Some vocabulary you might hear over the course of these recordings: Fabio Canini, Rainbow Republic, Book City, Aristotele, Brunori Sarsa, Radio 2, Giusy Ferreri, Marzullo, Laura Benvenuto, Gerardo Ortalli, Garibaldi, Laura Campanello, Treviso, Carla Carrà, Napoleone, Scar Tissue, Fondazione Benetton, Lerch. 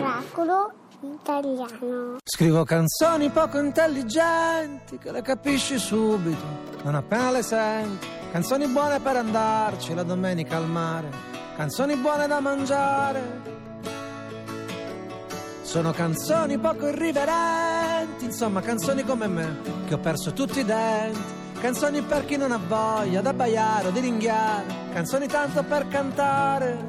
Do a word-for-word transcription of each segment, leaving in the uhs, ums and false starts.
Oracolo italiano. Scrivo canzoni poco intelligenti che le capisci subito, non appena le senti. Canzoni buone per andarci la domenica al mare, canzoni buone da mangiare. Sono canzoni poco irriverenti, insomma canzoni come me, che ho perso tutti i denti. Canzoni per chi non ha voglia d'abbaiare o di ringhiare, canzoni tanto per cantare.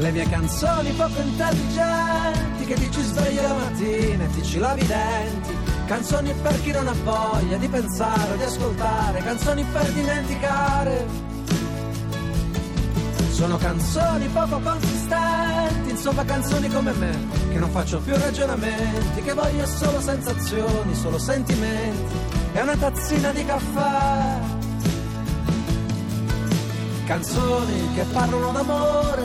Le mie canzoni poco intelligenti che ti ci svegli la mattina e ti ci lavi i denti. Canzoni per chi non ha voglia di pensare o di ascoltare, canzoni per dimenticare. Sono canzoni poco consistenti, insomma canzoni come me, che non faccio più ragionamenti, che voglio solo sensazioni, solo sentimenti e una tazzina di caffè. Canzoni che parlano d'amore,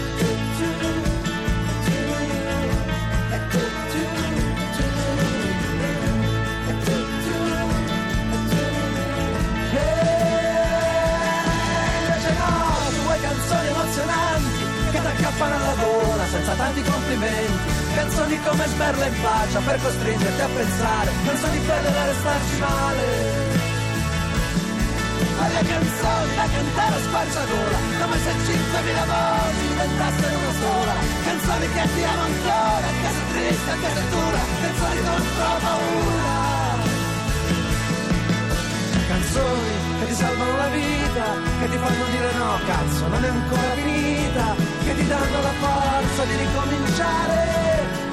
Senza tanti complimenti, canzoni come sberla in faccia per costringerti a pensare, canzoni per restarci male. Alle canzoni da cantare a spacciagola, come se cinquemila voci diventassero una sola. Canzoni che ti amo ancora, che sei triste, che sei dura, canzoni contro paura. Canzoni che ti salvano la vita, che ti fanno dire no, cazzo, non è ancora finita, che ti danno la forza di ricominciare,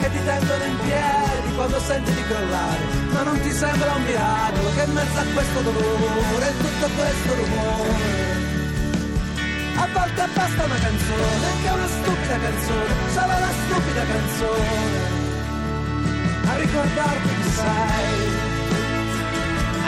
che ti tendono in piedi quando senti di crollare. Ma non ti sembra un miracolo che in mezzo a questo dolore e tutto questo rumore, a volte basta una canzone, che è una stupida canzone, solo una stupida canzone, a ricordarti chi sei.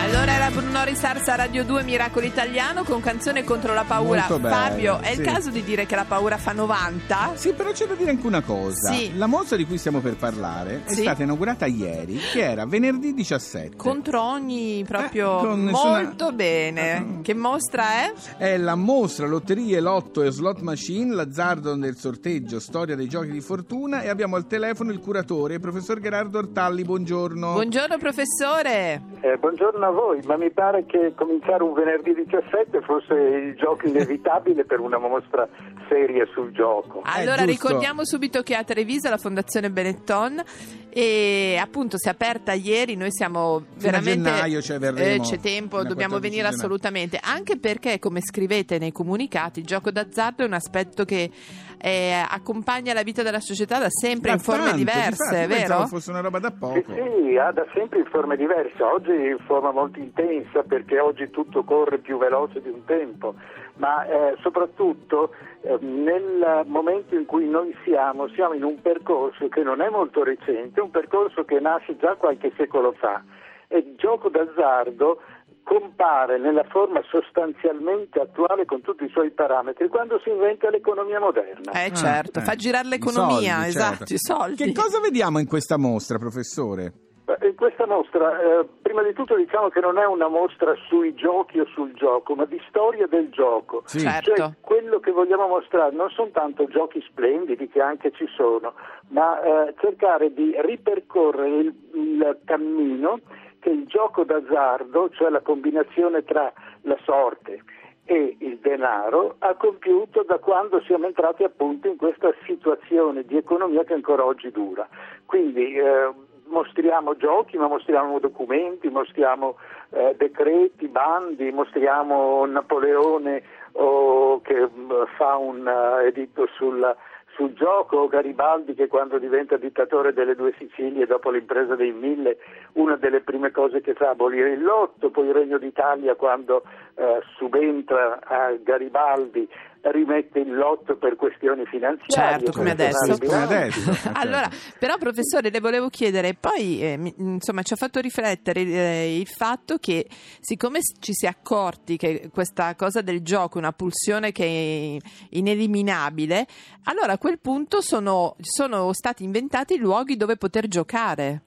Allora era Brunori Sarsa, Radio due, Miracolo Italiano, con Canzone contro la paura. Molto bello, Fabio, è sì. Il caso di dire che la paura fa novanta? Sì, però c'è da dire anche una cosa. Sì. La mostra di cui stiamo per parlare è sì. stata inaugurata ieri, che era venerdì diciassette. Contro ogni proprio... Eh, nessuna... Molto bene. Uh-huh. Che mostra è? È la mostra Lotterie, Lotto e Slot Machine, l'azzardo nel sorteggio, storia dei giochi di fortuna, e abbiamo al telefono il curatore, il professor Gerardo Ortalli. Buongiorno. Buongiorno, professore. Eh, buongiorno a voi. Ma mi pare che cominciare un venerdì diciassette fosse il gioco inevitabile per una mostra seria sul gioco. Allora ricordiamo subito che a Treviso la Fondazione Benetton, e appunto si è aperta ieri, noi siamo veramente a gennaio, cioè verremo, eh, c'è tempo, dobbiamo venire gennaio. Assolutamente, anche perché come scrivete nei comunicati il gioco d'azzardo è un aspetto che eh, accompagna la vita della società da sempre, da in forme tanto, diverse, infatti, vero? Fosse una roba da poco. Sì, sì, ha da sempre in forme diverse, oggi in forma molto intensa perché oggi tutto corre più veloce di un tempo, ma eh, soprattutto eh, nel momento in cui noi siamo siamo in un percorso che non è molto recente, un percorso che nasce già qualche secolo fa, e il gioco d'azzardo compare nella forma sostanzialmente attuale con tutti i suoi parametri quando si inventa l'economia moderna. Eh certo, ah, fa eh. girare l'economia, soldi, esatto, certo. I soldi. Che cosa vediamo in questa mostra, professore? In questa mostra, eh, prima di tutto diciamo che non è una mostra sui giochi o sul gioco, ma di storia del gioco. Sì. Certo. Cioè, quello che vogliamo mostrare non sono tanto giochi splendidi, che anche ci sono, ma eh, cercare di ripercorrere il, il cammino che il gioco d'azzardo, cioè la combinazione tra la sorte e il denaro, ha compiuto da quando siamo entrati appunto in questa situazione di economia che ancora oggi dura. Quindi... Eh, mostriamo giochi, ma mostriamo documenti, mostriamo eh, decreti, bandi, mostriamo Napoleone oh, che fa un uh, editto sul, sul gioco, o Garibaldi che quando diventa dittatore delle due Sicilie dopo l'impresa dei mille, una delle prime cose che fa è abolire il lotto, poi il Regno d'Italia quando uh, subentra a Garibaldi rimette il lotto per questioni finanziarie. Certo, come adesso. Come adesso. Allora, però professore, le volevo chiedere, poi eh, insomma ci ha fatto riflettere eh, il fatto che siccome ci si è accorti che questa cosa del gioco è una pulsione che è ineliminabile, allora a quel punto sono, sono stati inventati luoghi dove poter giocare.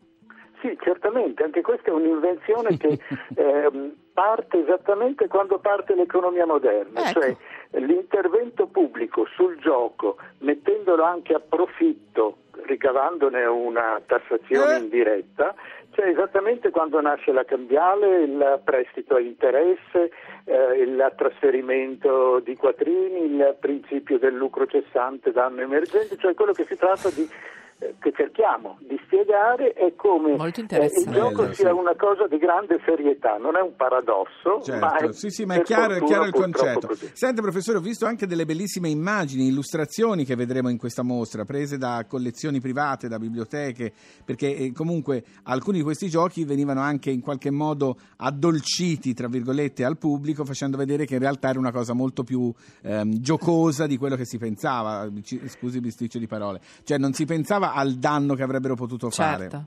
Sì, certamente, anche questa è un'invenzione che eh, parte esattamente quando parte l'economia moderna, ecco. Cioè l'intervento pubblico sul gioco, mettendolo anche a profitto, ricavandone una tassazione eh. indiretta, cioè esattamente quando nasce la cambiale, il prestito a interesse, eh, il trasferimento di quattrini, il principio del lucro cessante, danno emergente, cioè quello che si tratta di eh, che cerchiamo di spiegare è come eh, il gioco sia sì. una cosa di grande serietà, non è un paradosso, certo. ma è, sì, sì, ma è chiaro, fortuna, è chiaro il concetto. Così. Senta professore, ho visto anche delle bellissime immagini, illustrazioni che vedremo in questa mostra, prese da collezioni private, da biblioteche, perché eh, comunque alcuni questi giochi venivano anche in qualche modo addolciti tra virgolette al pubblico, facendo vedere che in realtà era una cosa molto più ehm, giocosa di quello che si pensava. Scusi il bisticcio di parole, cioè non si pensava al danno che avrebbero potuto certo. fare.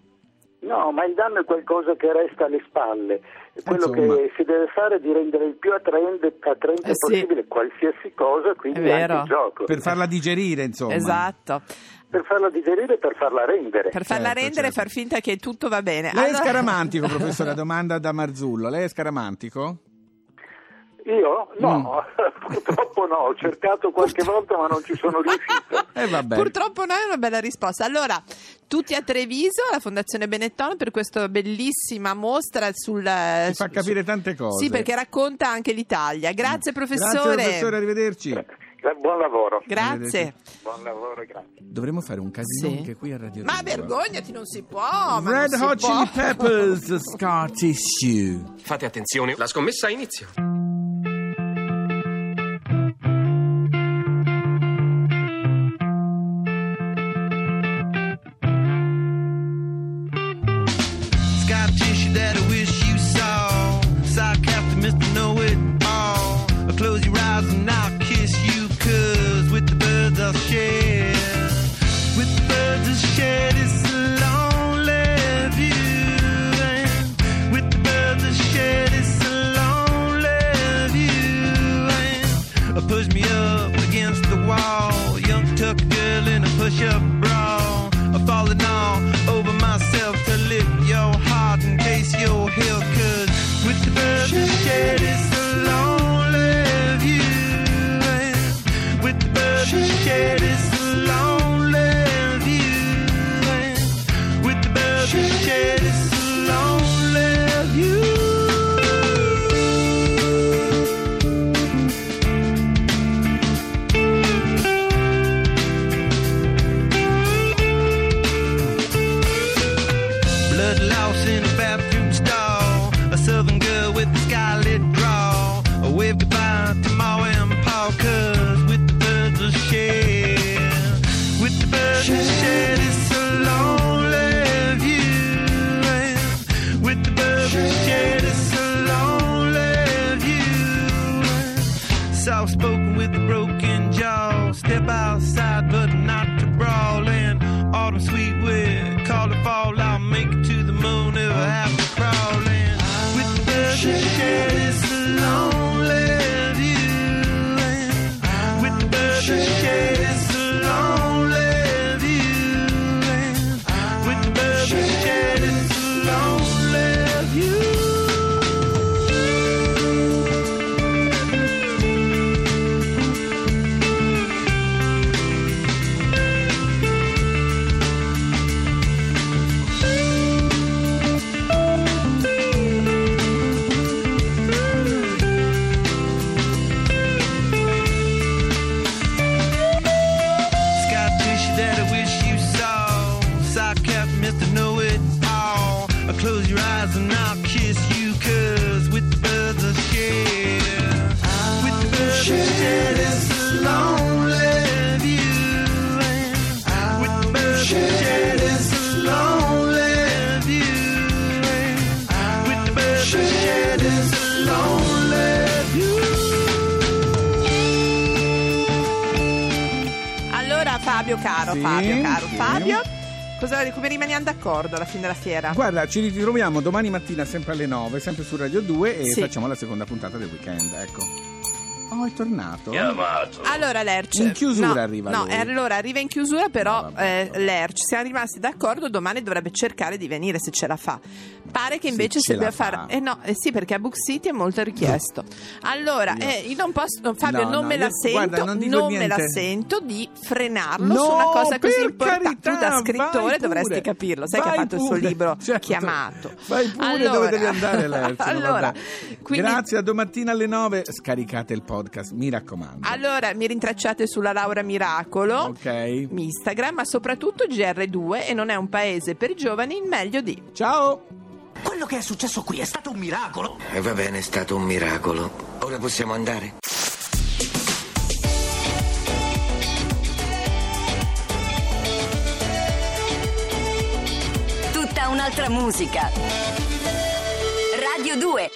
No, ma il danno è qualcosa che resta alle spalle. Quello Insomma. Che si deve fare è di rendere il più attraente, attraente eh sì. possibile qualsiasi cosa, quindi anche il gioco. Per farla digerire, insomma. Esatto. Per farla digerire e per farla rendere. Per farla certo, rendere e certo. far finta che tutto va bene. Lei allora... è scaramantico, professore, domanda da Marzullo. Lei è scaramantico? Io? No, mm. purtroppo no, ho cercato qualche volta ma non ci sono riuscito. Eh, vabbè. Purtroppo no, è una bella risposta. Allora, tutti a Treviso, alla Fondazione Benetton, per questa bellissima mostra sul... Ci fa capire su, tante cose. Sì, perché racconta anche l'Italia. Grazie professore. Grazie professore, arrivederci. Buon lavoro. Grazie. Buon lavoro, grazie. Dovremmo fare un casino sì. anche qui a Radio due. Ma vergognati, non si può. Red Hot Chili Peppers, Scar Tissue. Fate attenzione, la scommessa inizia. Fabio caro, sì, Fabio caro, sì. Fabio, cosa, come rimaniamo d'accordo alla fine della fiera? Guarda, ci ritroviamo domani mattina sempre alle nove, sempre su Radio due, e sì, facciamo la seconda puntata del weekend, ecco. Oh, è tornato. Chiamato. Allora Lerch in chiusura no, arriva no, lui. Allora arriva in chiusura però no, vabbè, eh, Lerch, siamo rimasti d'accordo, domani dovrebbe cercare di venire se ce la fa. Pare che invece se debba fare eh no, eh sì, perché a Book City è molto richiesto. Allora, io, eh, io non posso Fabio no, non no, me la io, sento, guarda, non, non me la sento di frenarlo no, su una cosa così importante. Tu da scrittore dovresti capirlo, sai vai che ha fatto pure il suo libro, certo, Chiamato. Vai pure allora, dove devi andare Lerch. Allora, quindi, grazie, a domattina alle nove, scaricate il podcast, mi raccomando. Allora mi rintracciate sulla Laura Miracolo, okay, Instagram, ma soprattutto G R due, e non è un paese per giovani, il meglio di. Ciao. Quello che è successo qui è stato un miracolo. E eh, va bene, è stato un miracolo. Ora possiamo andare. Tutta un'altra musica. Radio due.